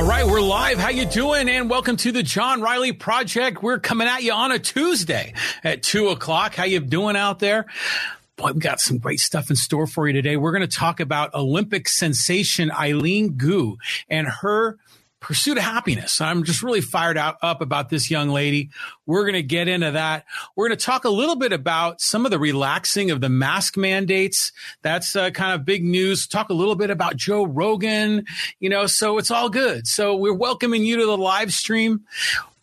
All right, we're live. How you doing? And welcome to the John Riley Project. We're coming at you on a Tuesday at 2:00. How you doing out there? Boy, we've got some great stuff in store for you today. We're going to talk about Olympic sensation Eileen Gu and her pursuit of happiness. I'm just really fired up about this young lady. We're going to get into that. We're going to talk a little bit about some of the relaxing of the mask mandates. That's kind of big news. Talk a little bit about Joe Rogan, so it's all good. So we're welcoming you to the live stream.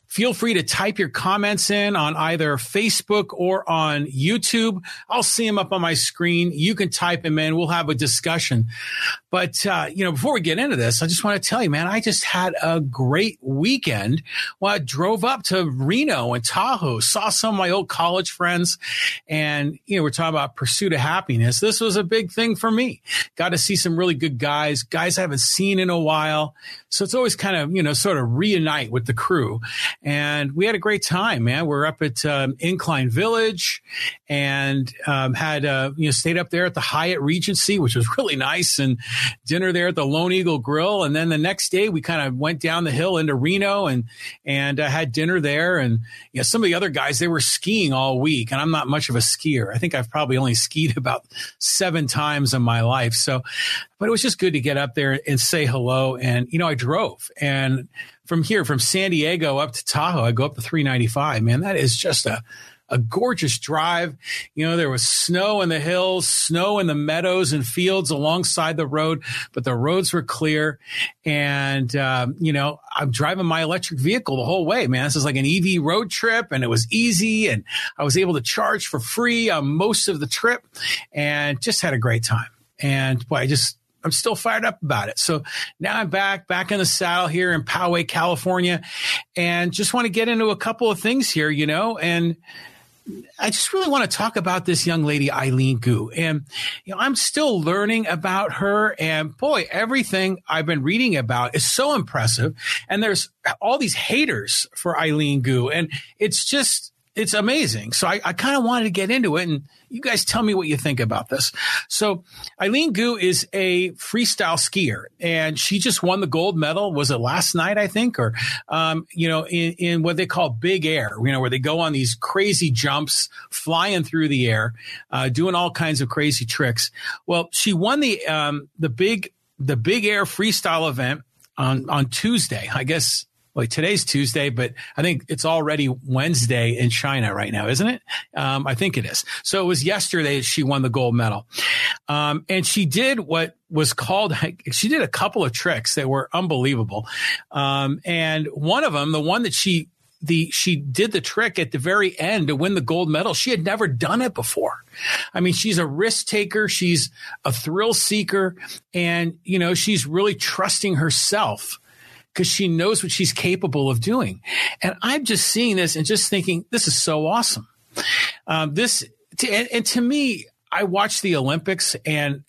Feel free to type your comments in on either Facebook or on YouTube. I'll see them up on my screen. You can type them in. We'll have a discussion. But, before we get into this, I just want to tell you, man, I just had a great weekend while I drove up to Reno and Tahoe, saw some of my old college friends. And, we're talking about pursuit of happiness. This was a big thing for me. Got to see some really good guys I haven't seen in a while. So it's always kind of, sort of reunite with the crew. And we had a great time, man. We're up at Incline Village and had, stayed up there at the Hyatt Regency, which was really nice, and dinner there at the Lone Eagle Grill. And then the next day, we kind of went down the hill into Reno and had dinner there. And some of the other guys, they were skiing all week. And I'm not much of a skier. I think I've probably only skied about 7 times in my life. So, but it was just good to get up there and say hello. And, I drove. And from here, from San Diego up to Tahoe, I go up to 395. Man, that is just a gorgeous drive. There was snow in the hills, snow in the meadows and fields alongside the road, but the roads were clear. And, I'm driving my electric vehicle the whole way, man. This is like an EV road trip, and it was easy. And I was able to charge for free on most of the trip and just had a great time. And boy, I'm still fired up about it. So now I'm back in the saddle here in Poway, California, and just want to get into a couple of things here, and I just really want to talk about this young lady, Eileen Gu. And, I'm still learning about her. And boy, everything I've been reading about is so impressive. And there's all these haters for Eileen Gu. And it's amazing. So I kind of wanted to get into it, and you guys tell me what you think about this. So Eileen Gu is a freestyle skier, and she just won the gold medal. Was it last night, I think, or, in what they call big air, where they go on these crazy jumps, flying through the air, doing all kinds of crazy tricks. Well, she won the big air freestyle event on Tuesday, I guess. Like today's Tuesday, but I think it's already Wednesday in China right now, isn't it? I think it is. So it was yesterday she won the gold medal. And she did what was called, she did a couple of tricks that were unbelievable. And one of them, the one that she did the trick at the very end to win the gold medal. She had never done it before. I mean, she's a risk taker. She's a thrill seeker. And, she's really trusting herself, because she knows what she's capable of doing. And I'm just seeing this and just thinking, this is so awesome. To me, I watch the Olympics, and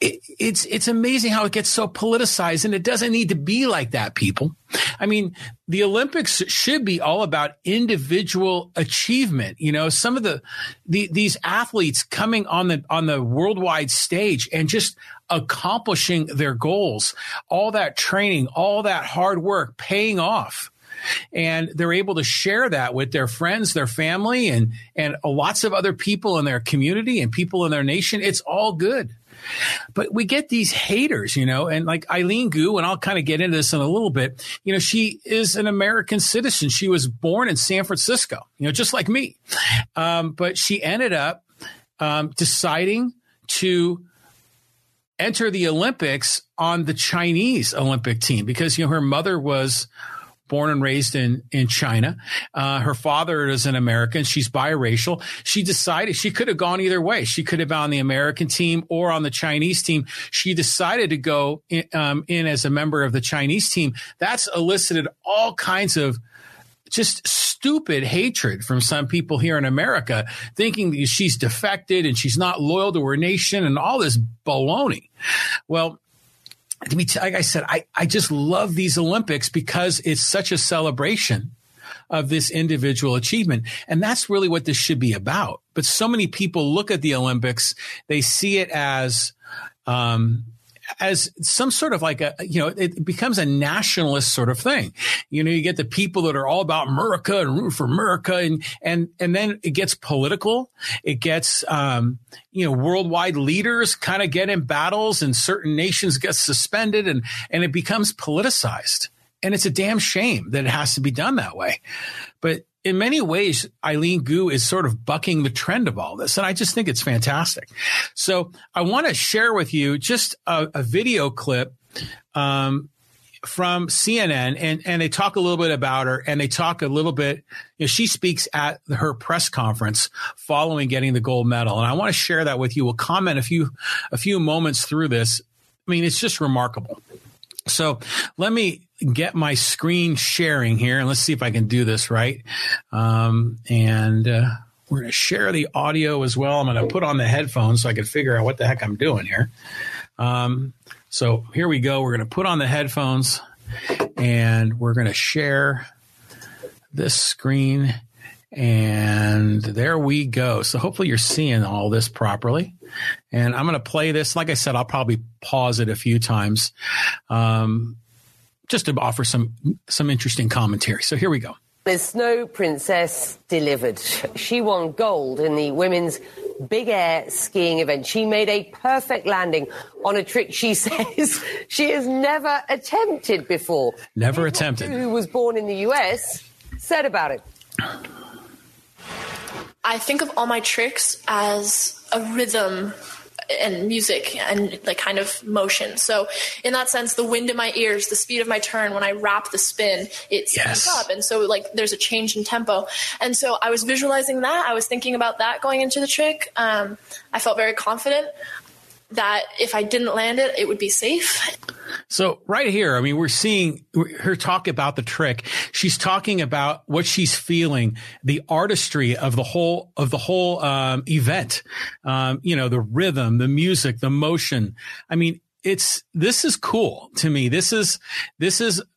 it's amazing how it gets so politicized, and it doesn't need to be like that, people. I mean, the Olympics should be all about individual achievement. Some of these athletes coming on the worldwide stage and just accomplishing their goals, all that training, all that hard work paying off. And they're able to share that with their friends, their family, and lots of other people in their community and people in their nation. It's all good. But we get these haters, and like Eileen Gu, and I'll kind of get into this in a little bit. She is an American citizen. She was born in San Francisco, just like me. But she ended up deciding to enter the Olympics on the Chinese Olympic team because, her mother was born and raised in China. Her father is an American. She's biracial. She decided she could have gone either way. She could have been on the American team or on the Chinese team. She decided to go in as a member of the Chinese team. That's elicited all kinds of just stupid hatred from some people here in America, thinking that she's defected and she's not loyal to her nation and all this baloney. Well, like I said, I just love these Olympics because it's such a celebration of this individual achievement. And that's really what this should be about. But so many people look at the Olympics, they see it as as some sort of like a, you know, it becomes a nationalist sort of thing. You know, you get the people that are all about America and root for America, and then it gets political. It gets, you know, worldwide leaders kind of get in battles, and certain nations get suspended, and it becomes politicized. And it's a damn shame that it has to be done that way. But in many ways, Eileen Gu is sort of bucking the trend of all this. And I just think it's fantastic. So I want to share with you just a video clip from CNN. And they talk a little bit about her, and they talk a little bit. You know, she speaks at her press conference following getting the gold medal. And I want to share that with you. We'll comment a few moments through this. I mean, it's just remarkable. So let me get my screen sharing here, and let's see if I can do this right. And we're going to share the audio as well. I'm going to put on the headphones so I can figure out what the heck I'm doing here. So here we go. We're going to put on the headphones, and we're going to share this screen. And there we go. So hopefully you're seeing all this properly. And I'm going to play this. Like I said, I'll probably pause it a few times just to offer some interesting commentary. So here we go. The Snow Princess delivered. She won gold in the women's big air skiing event. She made a perfect landing on a trick she says she has never attempted before. Never attempted. Who was born in the US said about it. I think of all my tricks as a rhythm and music and like kind of motion. So in that sense, the wind in my ears, the speed of my turn, when I wrap the spin, it speeds up. And so like there's a change in tempo. And so I was visualizing that. I was thinking about that going into the trick. I felt very confident that if I didn't land it, it would be safe. So right here, I mean, we're seeing her talk about the trick. She's talking about what she's feeling, the artistry of the whole event. You know, the rhythm, the music, the motion. I mean, this is cool to me. This is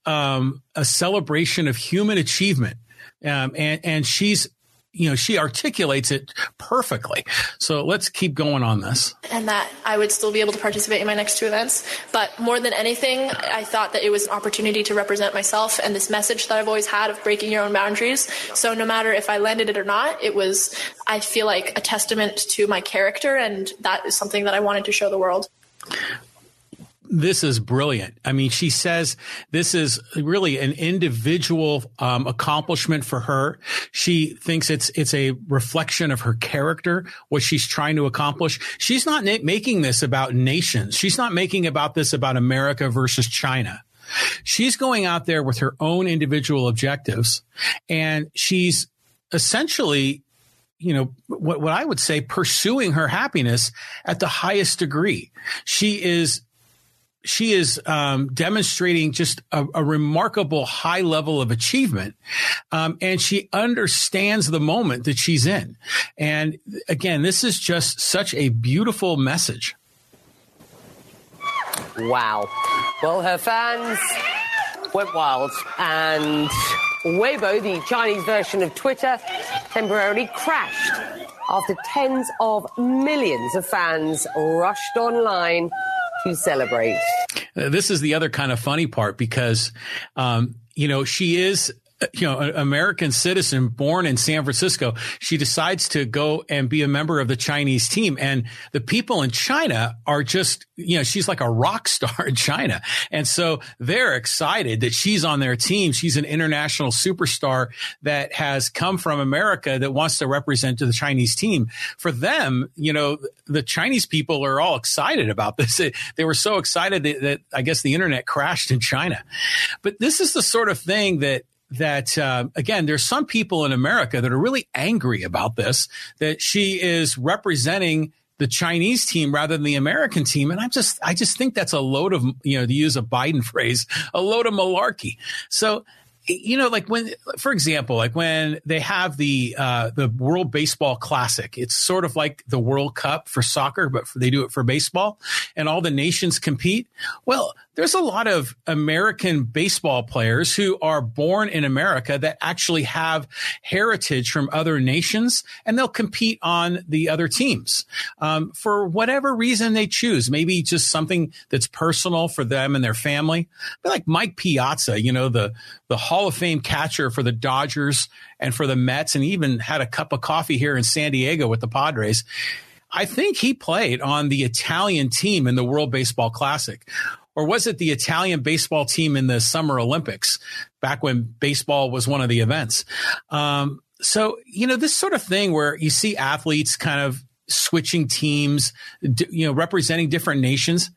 a celebration of human achievement, and she's. You know, she articulates it perfectly. So let's keep going on this. And that I would still be able to participate in my next two events. But more than anything, I thought that it was an opportunity to represent myself and this message that I've always had of breaking your own boundaries. So no matter if I landed it or not, it was, I feel like, a testament to my character. And that is something that I wanted to show the world. This is brilliant. I mean, she says this is really an individual accomplishment for her. She thinks it's a reflection of her character, what she's trying to accomplish. She's not making this about nations. She's not making about America versus China. She's going out there with her own individual objectives, and she's essentially, you know, what I would say, pursuing her happiness at the highest degree. She is demonstrating just a remarkable high level of achievement, and she understands the moment that she's in. And again, this is just such a beautiful message. Wow. Well, her fans went wild, and Weibo, the Chinese version of Twitter, temporarily crashed after tens of millions of fans rushed online to celebrate. This is the other kind of funny part, because, you know, she is, you know, an American citizen born in San Francisco. She decides to go and be a member of the Chinese team. And the people in China are just, you know, she's like a rock star in China. And so they're excited that she's on their team. She's an international superstar that has come from America that wants to represent to the Chinese team. For them, you know, the Chinese people are all excited about this. They were so excited that I guess the internet crashed in China. But this is the sort of thing that again, there's some people in America that are really angry about this, that she is representing the Chinese team rather than the American team. And I just think that's a load of, you know, to use a Biden phrase, a load of malarkey. So, you know, like when, for example, like when they have the World Baseball Classic, it's sort of like the World Cup for soccer, but they do it for baseball, and all the nations compete. Well, there's a lot of American baseball players who are born in America that actually have heritage from other nations, and they'll compete on the other teams for whatever reason they choose. Maybe just something that's personal for them and their family. But like Mike Piazza, you know, the Hall of Fame catcher for the Dodgers and for the Mets, and even had a cup of coffee here in San Diego with the Padres. I think he played on the Italian team in the World Baseball Classic. Or was it the Italian baseball team in the Summer Olympics back when baseball was one of the events? So, you know, this sort of thing where you see athletes kind of switching teams, you know, representing different nations,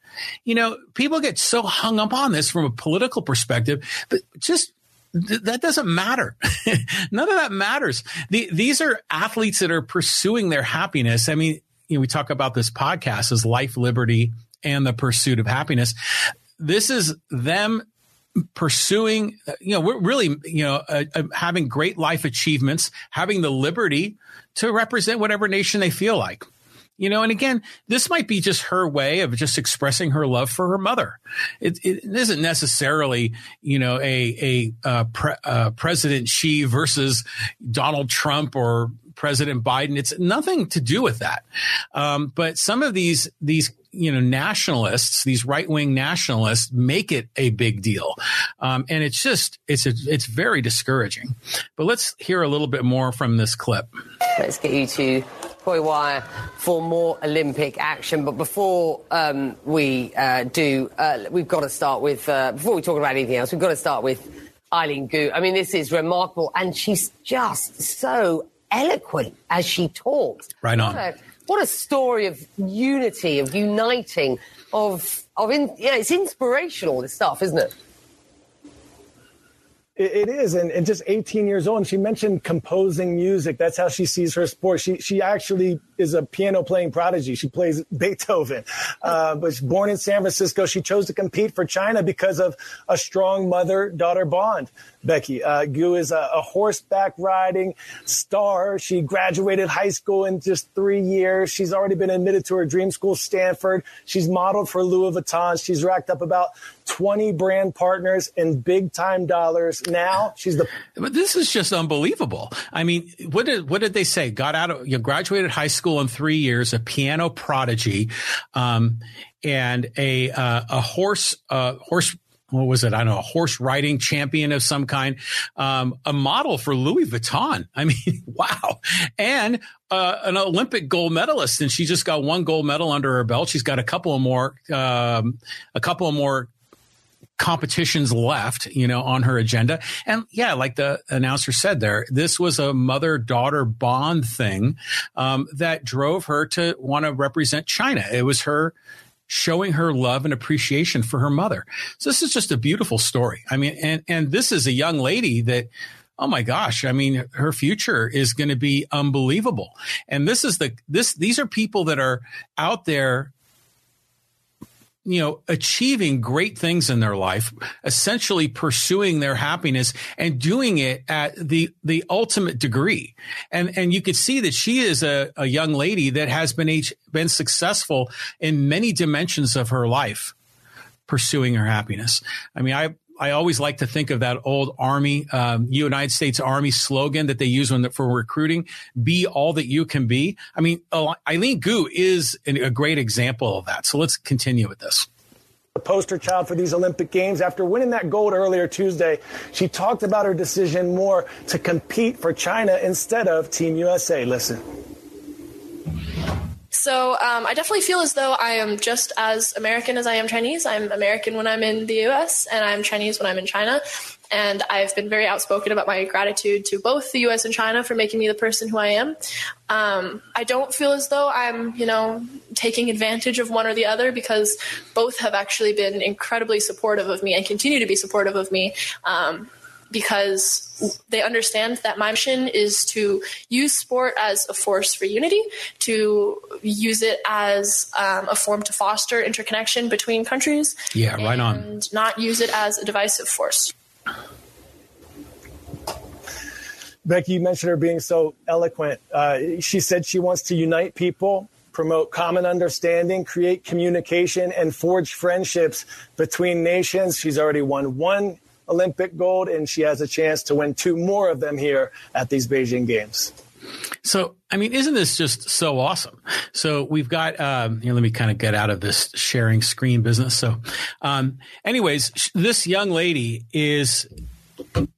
you know, people get so hung up on this from a political perspective, but just that doesn't matter. None of that matters. These are athletes that are pursuing their happiness. I mean, you know, we talk about this podcast as Life, Liberty, and the Pursuit of Happiness. This is them pursuing, you know, we're really, you know, having great life achievements, having the liberty to represent whatever nation they feel like. You know, and again, this might be just her way of just expressing her love for her mother. It isn't necessarily, you know, President Xi versus Donald Trump or President Biden. It's nothing to do with that. But some of these, you know, nationalists, these right wing nationalists, make it a big deal. And it's just it's very discouraging. But let's hear a little bit more from this clip. Let's get you to Koi Wire for more Olympic action. But before we've got to start with, before we talk about anything else, we've got to start with Eileen Gu. I mean, this is remarkable. And she's just so eloquent as she talks. Right on. What a story of unity, of uniting, of it's inspirational, this stuff, isn't it? It is, and just 18 years old, and she mentioned composing music. That's how she sees her sport. She actually is a piano-playing prodigy. She plays Beethoven, but she's born in San Francisco. She chose to compete for China because of a strong mother-daughter bond, Becky. Gu is a horseback-riding star. She graduated high school in just 3 years. She's already been admitted to her dream school, Stanford. She's modeled for Louis Vuitton. She's racked up about 20 brand partners and big-time dollars. Now she's the. But this is just unbelievable. I mean, what did they say? Graduated high school in 3 years, a piano prodigy, and a horse. What was it? I don't know, a horse riding champion of some kind, a model for Louis Vuitton. I mean, wow. And an Olympic gold medalist. And she just got one gold medal under her belt. She's got a couple of more competitions left, you know, on her agenda. And yeah, like the announcer said there, this was a mother-daughter bond thing that drove her to want to represent China. It was her showing her love and appreciation for her mother. So this is just a beautiful story. I mean, and this is a young lady that, oh my gosh, I mean, her future is going to be unbelievable. And this is these are people that are out there, you know, achieving great things in their life, essentially pursuing their happiness and doing it at the ultimate degree. And you could see that she is a young lady that has been successful in many dimensions of her life, pursuing her happiness. I mean, I always like to think of that old Army, United States Army slogan that they use for recruiting, be all that you can be. I mean, Eileen Gu is a great example of that. So let's continue with this. The poster child for these Olympic Games. After winning that gold earlier Tuesday, she talked about her decision more to compete for China instead of Team USA. Listen. So I definitely feel as though I am just as American as I am Chinese. I'm American when I'm in the U.S. and I'm Chinese when I'm in China. And I've been very outspoken about my gratitude to both the U.S. and China for making me the person who I am. I don't feel as though I'm, you know, taking advantage of one or the other, because both have actually been incredibly supportive of me and continue to be supportive of me. Because they understand that my mission is to use sport as a force for unity, to use it as a form to foster interconnection between countries. Yeah, right on. And not use it as a divisive force. Becky, you mentioned her being so eloquent. She said she wants to unite people, promote common understanding, create communication, and forge friendships between nations. She's already won one Olympic gold, and she has a chance to win two more of them here at these Beijing Games. So, I mean, isn't this just so awesome? So we've got here, let me kind of get out of this sharing screen business. So anyways, this young lady is,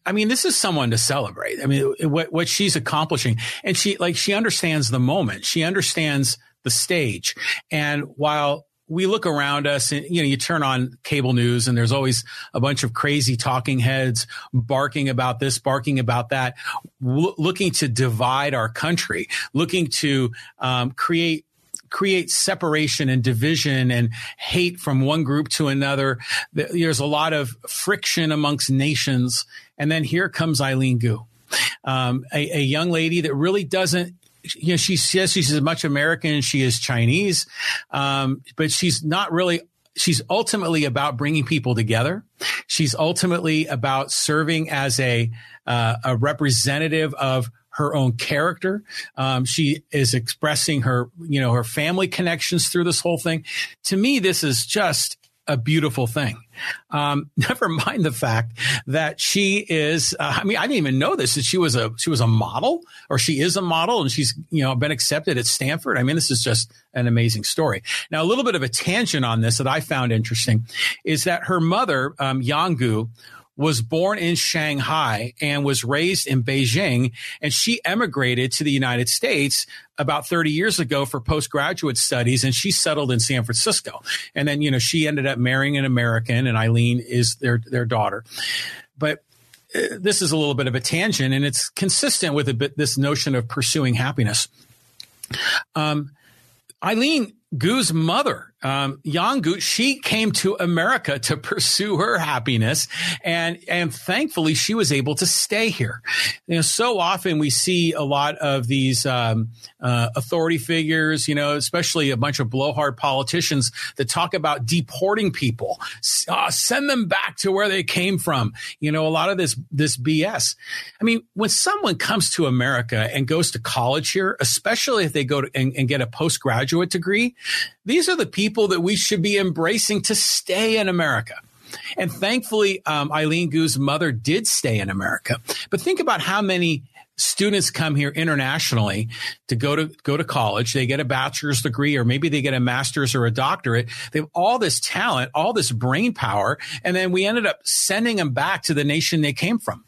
I mean, this is someone to celebrate. I mean, what she's accomplishing, and she understands the moment. She understands the stage. And while we look around us and, you know, you turn on cable news and there's always a bunch of crazy talking heads barking about this, barking about that, looking to divide our country, looking to create separation and division and hate from one group to another. There's a lot of friction amongst nations. And then here comes Eileen Gu, a young lady that really doesn't, you know, she says she's as much American as she is Chinese, but she's not really. She's ultimately about bringing people together. She's ultimately about serving as a representative of her own character. She is expressing her, you know, her family connections through this whole thing. To me, this is just a beautiful thing. Never mind the fact that she is, I mean, I didn't even know this, that she was a model, or she is a model, and she's, you know, been accepted at Stanford. I mean, this is just an amazing story. Now, a little bit of a tangent on this that I found interesting is that her mother, Yan Gu, was born in Shanghai and was raised in Beijing, and she emigrated to the United States about 30 years ago for postgraduate studies, and she settled in San Francisco. And then, you know, she ended up marrying an American, and Eileen is their daughter. But this is a little bit of a tangent, and it's consistent with this notion of pursuing happiness. Eileen Gu's mother, Yan Gu, she came to America to pursue her happiness, and thankfully she was able to stay here. You know, so often we see a lot of these authority figures, you know, especially a bunch of blowhard politicians that talk about deporting people, send them back to where they came from. You know, a lot of this BS. I mean, when someone comes to America and goes to college here, especially if they go to and get a postgraduate degree, these are the people that we should be embracing to stay in America. And thankfully, Eileen Gu's mother did stay in America. But think about how many students come here internationally to go to college. They get a bachelor's degree, or maybe they get a master's or a doctorate. They have all this talent, all this brain power, and then we ended up sending them back to the nation they came from,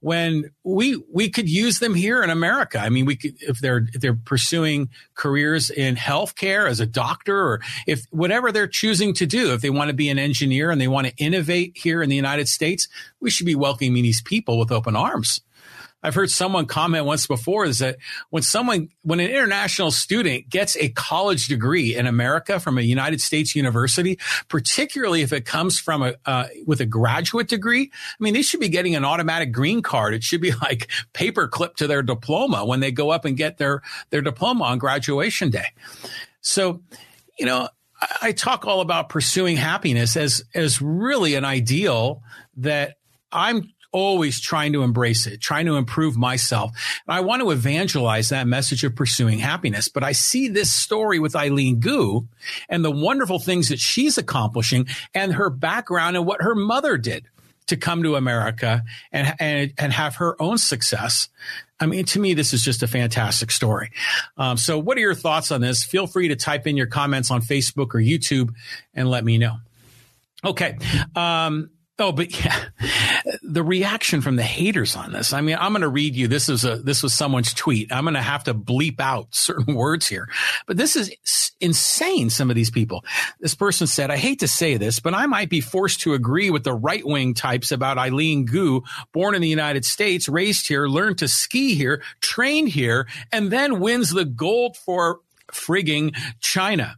when we could use them here in America. I mean, we could, if they're pursuing careers in healthcare as a doctor, or if whatever they're choosing to do, if they want to be an engineer and they want to innovate here in the United States, we should be welcoming these people with open arms. I've heard someone comment once before is that when an international student gets a college degree in America from a United States university, particularly if it comes from with a graduate degree, I mean, they should be getting an automatic green card. It should be like paperclip to their diploma when they go up and get their diploma on graduation day. So, you know, I talk all about pursuing happiness as really an ideal that I'm always trying to embrace it, trying to improve myself. And I want to evangelize that message of pursuing happiness. But I see this story with Eileen Gu and the wonderful things that she's accomplishing, and her background, and what her mother did to come to America and have her own success. I mean, to me, this is just a fantastic story. So what are your thoughts on this? Feel free to type in your comments on Facebook or YouTube and let me know. Okay. The reaction from the haters on this. I mean, I'm going to read you. This was someone's tweet. I'm going to have to bleep out certain words here, but this is insane. Some of these people. This person said, "I hate to say this, but I might be forced to agree with the right wing types about Eileen Gu, born in the United States, raised here, learned to ski here, trained here, and then wins the gold for frigging China.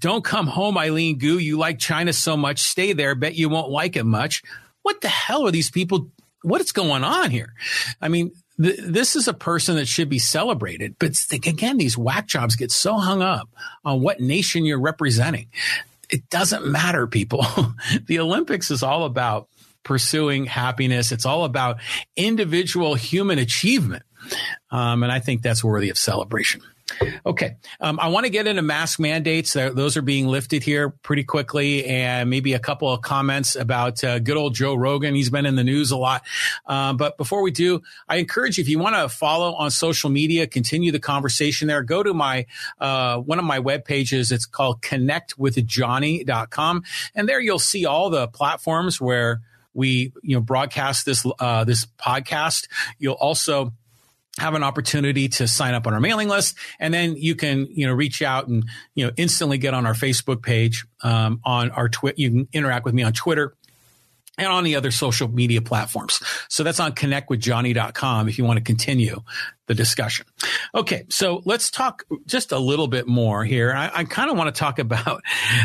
Don't come home, Eileen Gu. You like China so much. Stay there. Bet you won't like it much." What the hell are these people? What is going on here? I mean, this is a person that should be celebrated. But think, again, these whack jobs get so hung up on what nation you're representing. It doesn't matter, people. The Olympics is all about pursuing happiness. It's all about individual human achievement. And I think that's worthy of celebration. Okay. I want to get into mask mandates. Those are being lifted here pretty quickly, and maybe a couple of comments about good old Joe Rogan. He's been in the news a lot. But before we do, I encourage you, if you want to follow on social media, continue the conversation there, go to my one of my web pages. It's called connectwithjohnny.com. And there you'll see all the platforms where we broadcast this this podcast. You'll also have an opportunity to sign up on our mailing list, and then you can reach out and instantly get on our Facebook page, on our Twitter. You can interact with me on Twitter and on the other social media platforms. So that's on connectwithjohnny.com if you want to continue the discussion. Okay, so let's talk just a little bit more here. I kind of want to talk about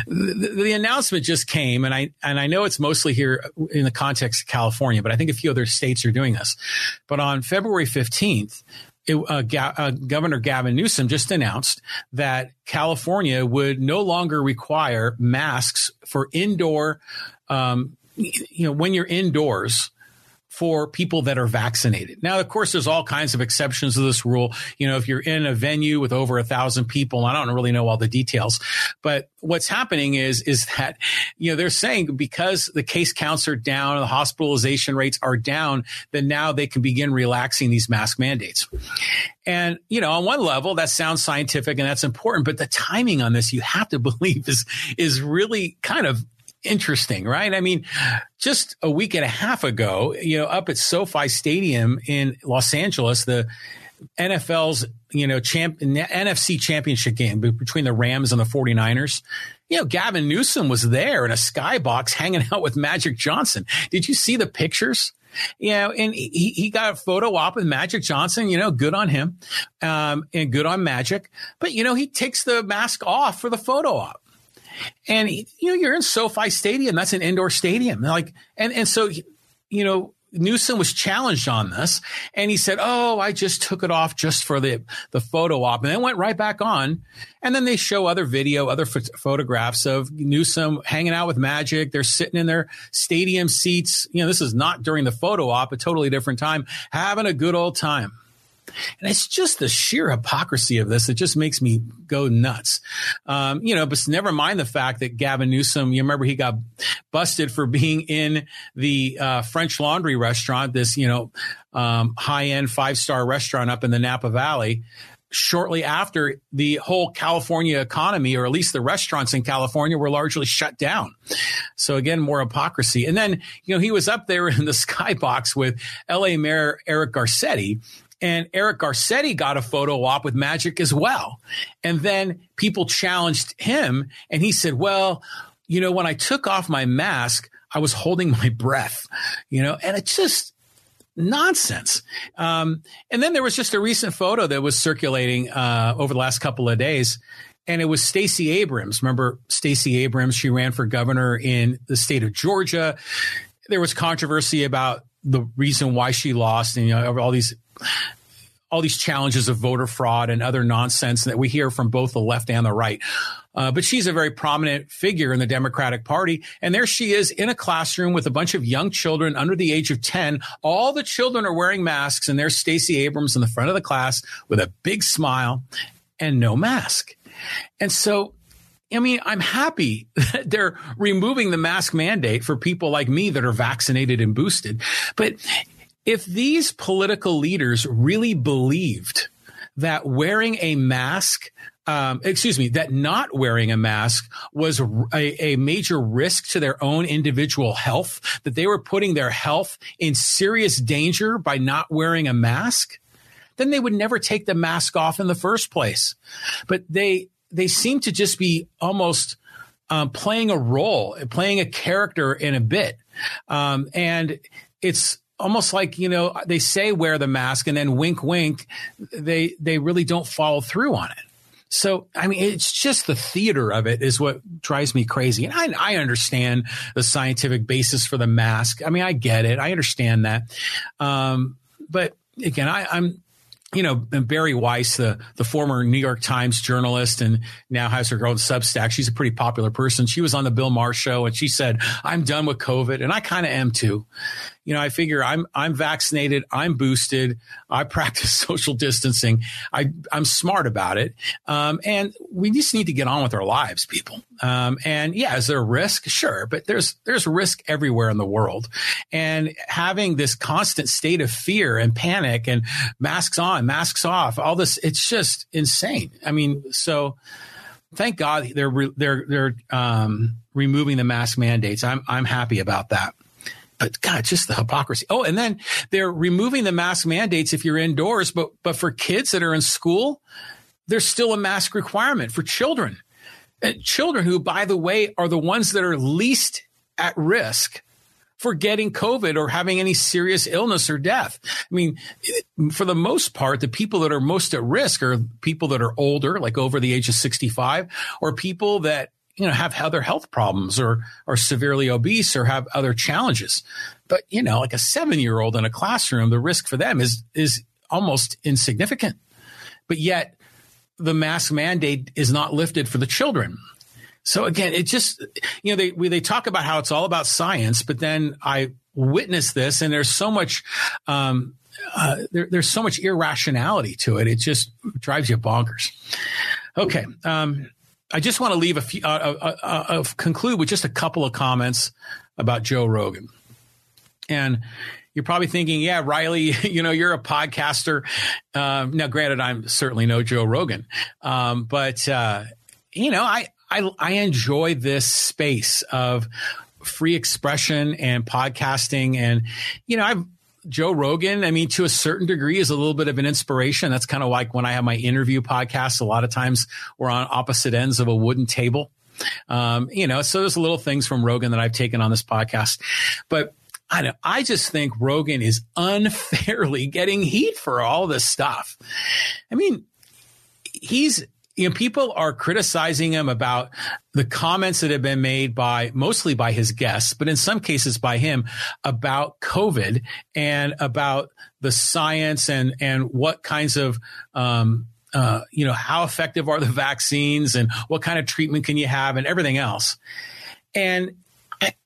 the announcement just came, and I know it's mostly here in the context of California, but I think a few other states are doing this. But on February 15th, Governor Gavin Newsom just announced that California would no longer require masks for indoor when you're indoors for people that are vaccinated. Now, of course, there's all kinds of exceptions to this rule. If you're in a venue with over 1,000 people, I don't really know all the details, but what's happening is that, they're saying because the case counts are down, the hospitalization rates are down, then now they can begin relaxing these mask mandates. And, on one level, that sounds scientific and that's important, but the timing on this, you have to believe is really kind of interesting, right? I mean, just a week and a half ago, up at SoFi Stadium in Los Angeles, the NFL's, NFC championship game between the Rams and the 49ers, Gavin Newsom was there in a skybox hanging out with Magic Johnson. Did you see the pictures? And he got a photo op with Magic Johnson, good on him, and good on Magic. But, he takes the mask off for the photo op. And, you're in SoFi Stadium. That's an indoor stadium. So Newsom was challenged on this, and he said, "Oh, I just took it off just for the photo op," and then went right back on. And then they show other video, other photographs of Newsom hanging out with Magic. They're sitting in their stadium seats. This is not during the photo op, a totally different time, having a good old time. And it's just the sheer hypocrisy of this. It just makes me go nuts. But never mind the fact that Gavin Newsom, you remember he got busted for being in the French Laundry restaurant, this, high-end 5-star restaurant up in the Napa Valley, shortly after the whole California economy, or at least the restaurants in California, were largely shut down. So again, more hypocrisy. And then, he was up there in the skybox with L.A. Mayor Eric Garcetti. And Eric Garcetti got a photo op with Magic as well. And then people challenged him, and he said, "Well, when I took off my mask, I was holding my breath," and it's just nonsense. And then there was just a recent photo that was circulating over the last couple of days. And it was Stacey Abrams. Remember Stacey Abrams? She ran for governor in the state of Georgia. There was controversy about the reason why she lost, and all these challenges of voter fraud and other nonsense that we hear from both the left and the right. But she's a very prominent figure in the Democratic Party. And there she is in a classroom with a bunch of young children under the age of 10. All the children are wearing masks, and there's Stacey Abrams in the front of the class with a big smile and no mask. And so, I'm happy that they're removing the mask mandate for people like me that are vaccinated and boosted. But if these political leaders really believed that wearing a mask, that not wearing a mask was a major risk to their own individual health, that they were putting their health in serious danger by not wearing a mask, then they would never take the mask off in the first place. But they seem to just be almost playing a role, playing a character in a bit. And it's almost like, they say wear the mask, and then wink, wink, they really don't follow through on it. So, it's just the theater of it is what drives me crazy. And I understand the scientific basis for the mask. I get it. I understand that. But again, I'm Barry Weiss, the former New York Times journalist and now has her own Substack. She's a pretty popular person. She was on the Bill Maher show, and she said, "I'm done with COVID." And I kind of am too. you know, I figure I'm vaccinated, I'm boosted, I practice social distancing, I'm smart about it, and we just need to get on with our lives, people. And yeah, is there a risk? Sure, but there's risk everywhere in the world, and having this constant state of fear and panic and masks on, masks off, all this, it's just insane. I mean, so thank God they're removing the mask mandates. I'm happy about that. But God, just the hypocrisy. Oh, and then they're removing the mask mandates if you're indoors, but for kids that are in school, there's still a mask requirement for children. And children who, by the way, are the ones that are least at risk for getting COVID or having any serious illness or death. I mean, for the most part, the people that are most at risk are people that are older, like over the age of 65, or people that, you know, have other health problems or are severely obese or have other challenges. But, you know, like a 7-year-old in a classroom, the risk for them is almost insignificant. But yet the mask mandate is not lifted for the children. So again, it just, you know, they talk about how it's all about science, but then I witnessed this, and there's so much, there's so much irrationality to it. It just drives you bonkers. Okay, I just want to leave a few, conclude with just a couple of comments about Joe Rogan. And you're probably thinking, yeah, Riley, you know, you're a podcaster. Now, granted, I'm certainly no Joe Rogan, but you know, I enjoy this space of free expression and podcasting. And, you know, Joe Rogan, I mean, to a certain degree is a little bit of an inspiration. That's kind of like when I have my interview podcast, a lot of times we're on opposite ends of a wooden table. You know, so there's little things from Rogan that I've taken on this podcast, but I know, I just think Rogan is unfairly getting heat for all this stuff. I mean, you know, people are criticizing him about the comments that have been made mostly by his guests, but in some cases by him, about COVID and about the science and what kinds of, you know, how effective are the vaccines and what kind of treatment can you have and everything else. And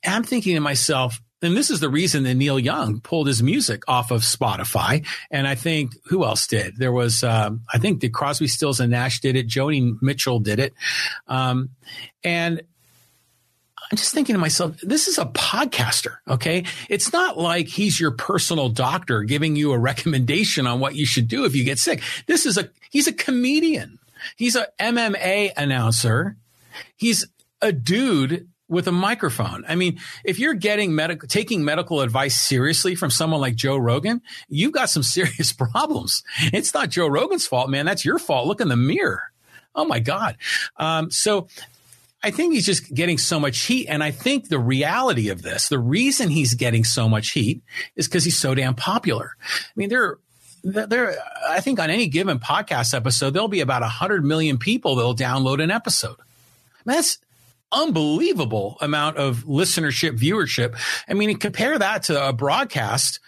I'm thinking to myself, and this is the reason that Neil Young pulled his music off of Spotify. And I think who else did? There was, I think the Crosby, Stills and Nash did it. Joni Mitchell did it. And I'm just thinking to myself, this is a podcaster. OK, it's not like he's your personal doctor giving you a recommendation on what you should do if you get sick. This is he's a comedian. He's a MMA announcer. He's a dude with a microphone. I mean, if you're taking medical advice seriously from someone like Joe Rogan, you've got some serious problems. It's not Joe Rogan's fault, man. That's your fault. Look in the mirror. Oh my God. So I think he's just getting so much heat. And I think the reality of this, the reason he's getting so much heat is because he's so damn popular. I mean, I think on any given podcast episode, there'll be about 100 million people that'll download an episode. I mean, that's unbelievable amount of listenership, viewership. I mean, compare that to a broadcast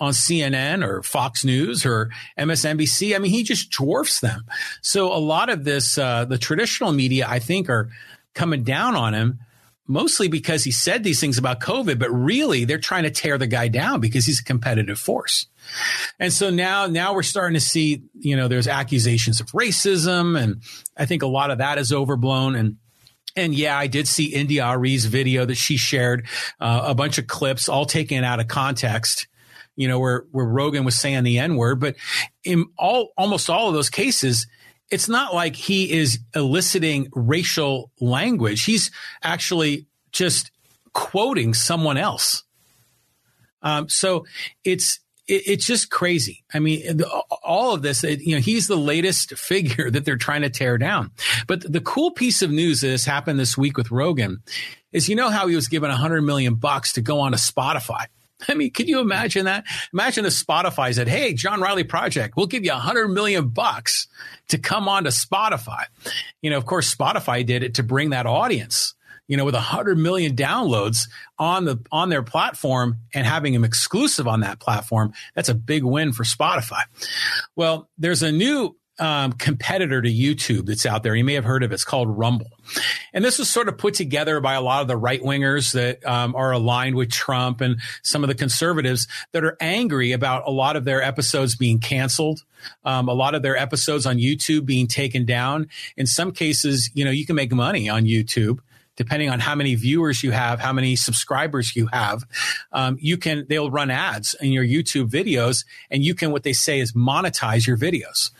on CNN or Fox News or MSNBC. I mean, he just dwarfs them. So a lot of this, the traditional media, I think, are coming down on him, mostly because he said these things about COVID, but really they're trying to tear the guy down because he's a competitive force. And so now we're starting to see, you know, there's accusations of racism. And I think a lot of that is overblown. And yeah, I did see India Ari's video that she shared, a bunch of clips all taken out of context, you know, where Rogan was saying the N-word. But in almost all of those cases, it's not like he is eliciting racial language. He's actually just quoting someone else. So it's just crazy. I mean, all of this, you know, he's the latest figure that they're trying to tear down. But the cool piece of news that has happened this week with Rogan is, you know, how he was given $100 million to go on to Spotify. I mean, could you imagine that? Imagine if Spotify said, hey, John Riley Project, we'll give you $100 million to come on to Spotify. You know, of course, Spotify did it to bring that audience, you know, with 100 million downloads on their platform and having them exclusive on that platform. That's a big win for Spotify. Well, there's a new competitor to YouTube that's out there. You may have heard of it. It's called Rumble. And this was sort of put together by a lot of the right wingers that are aligned with Trump and some of the conservatives that are angry about a lot of their episodes being canceled, a lot of their episodes on YouTube being taken down. In some cases, you know, you can make money on YouTube. Depending on how many viewers you have, how many subscribers you have, they'll run ads in your YouTube videos, and you can, what they say is, monetize your videos.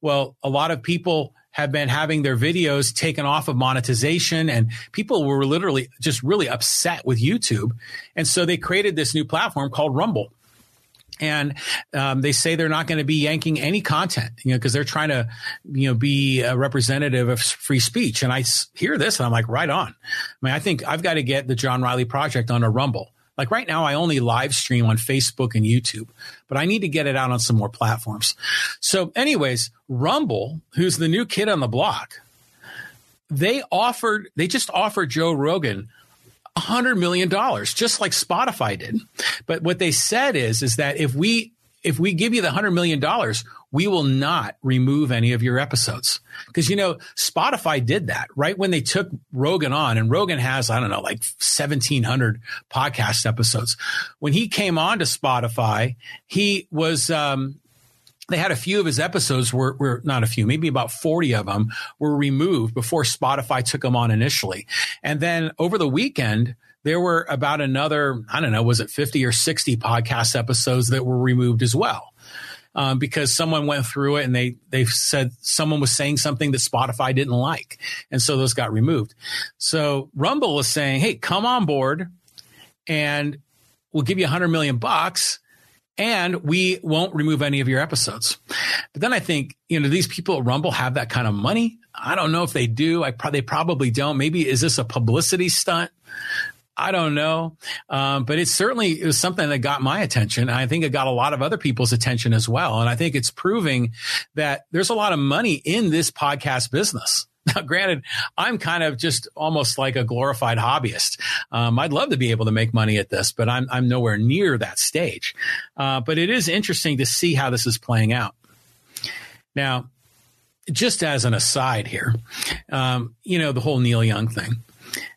Well, a lot of people have been having their videos taken off of monetization, and people were literally just really upset with YouTube. And so they created this new platform called Rumble. And they say they're not going to be yanking any content, you know, because they're trying to, you know, be a representative of free speech. And I hear this and I'm like, right on. I mean, I think I've got to get the John Riley Project on a Rumble. Like right now, I only live stream on Facebook and YouTube, but I need to get it out on some more platforms. So anyways, Rumble, who's the new kid on the block, they just offered Joe Rogan $100 million, just like Spotify did. But what they said is that if we give you the $100 million, we will not remove any of your episodes. Because, you know, Spotify did that right when they took Rogan on, and Rogan has, I don't know, like 1,700 podcast episodes. When he came on to Spotify, he was, they had a few of his episodes were not a few, maybe about 40 of them were removed before Spotify took them on initially. And then over the weekend, there were about another, I don't know, was it 50 or 60 podcast episodes that were removed as well? Because someone went through it and they said someone was saying something that Spotify didn't like. And so those got removed. So Rumble is saying, hey, come on board and we'll give you $100 million. And we won't remove any of your episodes. But then I think, you know, these people at Rumble have that kind of money. I don't know if they do. They probably don't. Maybe is this a publicity stunt? I don't know. But it was something that got my attention. I think it got a lot of other people's attention as well. And I think it's proving that there's a lot of money in this podcast business. Now, granted, I'm kind of just almost like a glorified hobbyist. I'd love to be able to make money at this, but I'm nowhere near that stage. But it is interesting to see how this is playing out. Now, just as an aside here, you know, the whole Neil Young thing.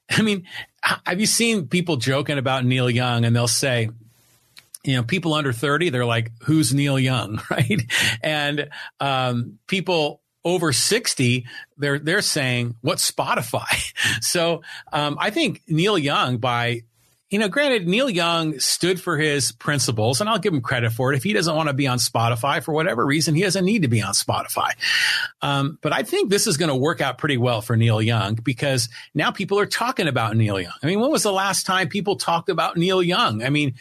I mean, have you seen people joking about Neil Young, and they'll say, you know, people under 30, they're like, who's Neil Young, right? And people over 60, they're saying, what's Spotify? So I think Neil Young, granted, Neil Young stood for his principles, and I'll give him credit for it. If he doesn't want to be on Spotify for whatever reason, he doesn't need to be on Spotify. But I think this is going to work out pretty well for Neil Young, because now people are talking about Neil Young. I mean, when was the last time people talked about Neil Young? I mean,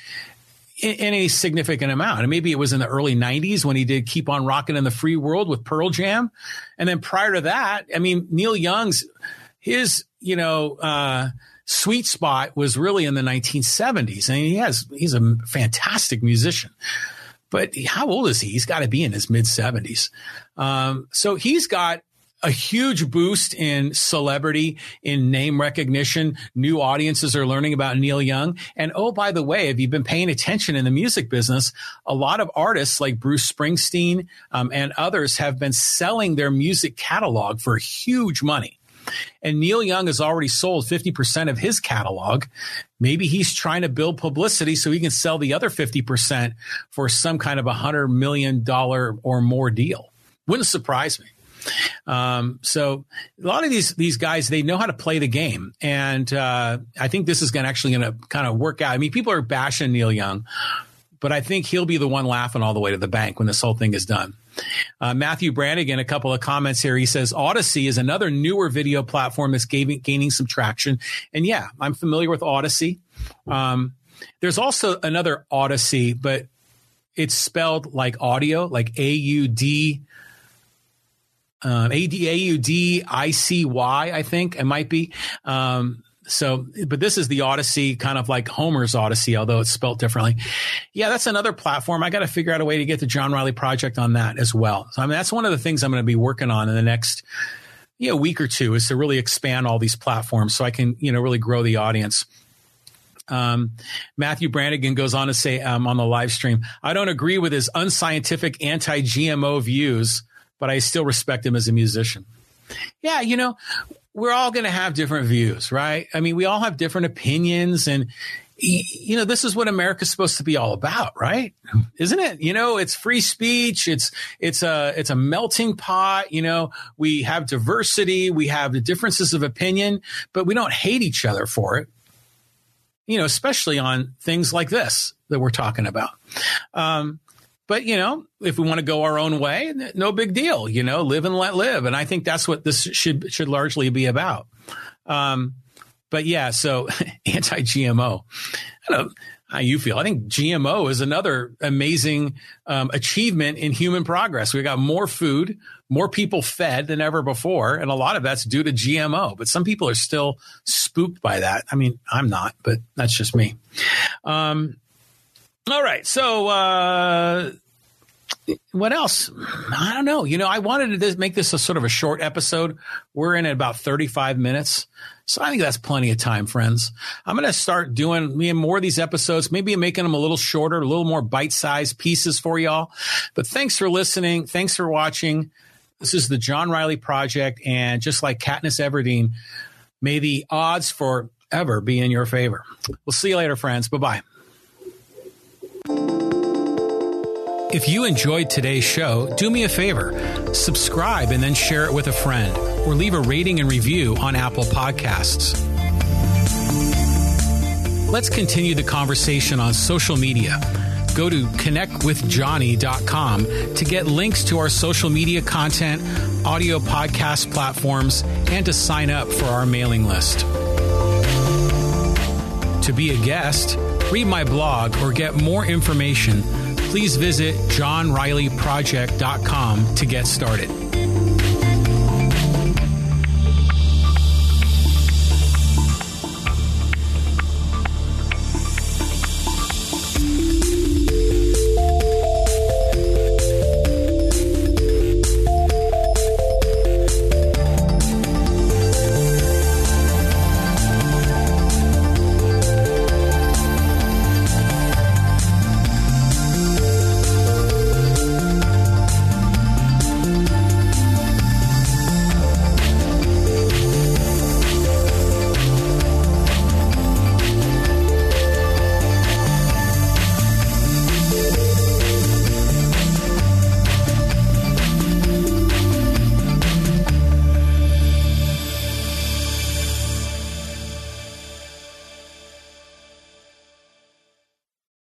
in a significant amount. And maybe it was in the early 90s when he did Keep on Rockin' in the Free World with Pearl Jam. And then prior to that, I mean, Neil Young's, sweet spot was really in the 1970s. And he's a fantastic musician. But how old is he? He's got to be in his mid-70s. So he's got a huge boost in celebrity, in name recognition. New audiences are learning about Neil Young. And oh, by the way, if you've been paying attention in the music business, a lot of artists like Bruce Springsteen and others have been selling their music catalog for huge money. And Neil Young has already sold 50% of his catalog. Maybe he's trying to build publicity so he can sell the other 50% for some kind of $100 million or more deal. Wouldn't surprise me. So a lot of these guys, they know how to play the game. And I think this is going to kind of work out. I mean, people are bashing Neil Young, but I think he'll be the one laughing all the way to the bank when this whole thing is done. Matthew Branigan, a couple of comments here. He says, Odyssey is another newer video platform that's gaining some traction. And yeah, I'm familiar with Odyssey. There's also another Odyssey, but it's spelled like audio, like AUDICY, I think it might be. But this is the Odyssey, kind of like Homer's Odyssey, although it's spelt differently. Yeah, that's another platform. I got to figure out a way to get the John Riley Project on that as well. So, I mean, that's one of the things I'm going to be working on in the next week or two, is to really expand all these platforms so I can, really grow the audience. Matthew Branigan goes on to say on the live stream, I don't agree with his unscientific anti-GMO views. but I still respect him as a musician. Yeah, you know, we're all going to have different views, right? I mean, we all have different opinions, and you know, this is what America's supposed to be all about, right? Isn't it? You know, it's free speech. It's a melting pot. You know, we have diversity. We have the differences of opinion, but we don't hate each other for it. You know, especially on things like this that we're talking about. But, you know, if we want to go our own way, no big deal, you know, live and let live. And I think that's what this should largely be about. But yeah, so anti-GMO, I don't know how you feel. I think GMO is another amazing achievement in human progress. We got more food, more people fed than ever before. And a lot of that's due to GMO. But some people are still spooked by that. I mean, I'm not, but that's just me. All right. So what else? I don't know. You know, I wanted to make this a sort of a short episode. We're in at about 35 minutes. So I think that's plenty of time, friends. I'm going to start doing more of these episodes, maybe making them a little shorter, a little more bite-sized pieces for y'all. But thanks for listening. Thanks for watching. This is the John Riley Project. And just like Katniss Everdeen, may the odds forever be in your favor. We'll see you later, friends. Bye-bye. If you enjoyed today's show, do me a favor, subscribe and then share it with a friend, or leave a rating and review on Apple Podcasts. Let's continue the conversation on social media. Go to connectwithjohnny.com to get links to our social media content, audio podcast platforms, and to sign up for our mailing list. To be a guest, read my blog, or get more information, please visit johnreillyproject.com to get started.